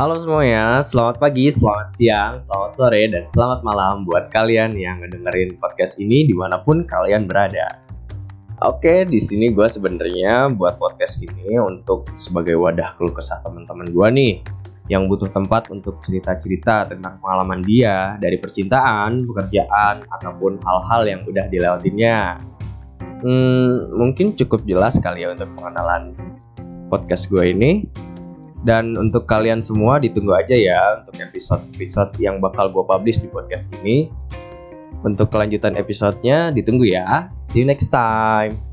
Halo semuanya, selamat pagi, selamat siang, selamat sore, dan selamat malam buat kalian yang ngedengerin podcast ini dimanapun kalian berada. Oke, di sini gue sebenarnya buat podcast ini untuk sebagai wadah keluh kesah teman-teman gue nih yang butuh tempat untuk cerita-cerita tentang pengalaman dia dari percintaan, pekerjaan, ataupun hal-hal yang udah dilewatinnya. Mungkin cukup jelas kali ya untuk pengenalan podcast gue ini. Dan untuk kalian semua ditunggu aja ya untuk episode-episode yang bakal gue publish di podcast ini. Untuk kelanjutan episodenya ditunggu ya. See you next time.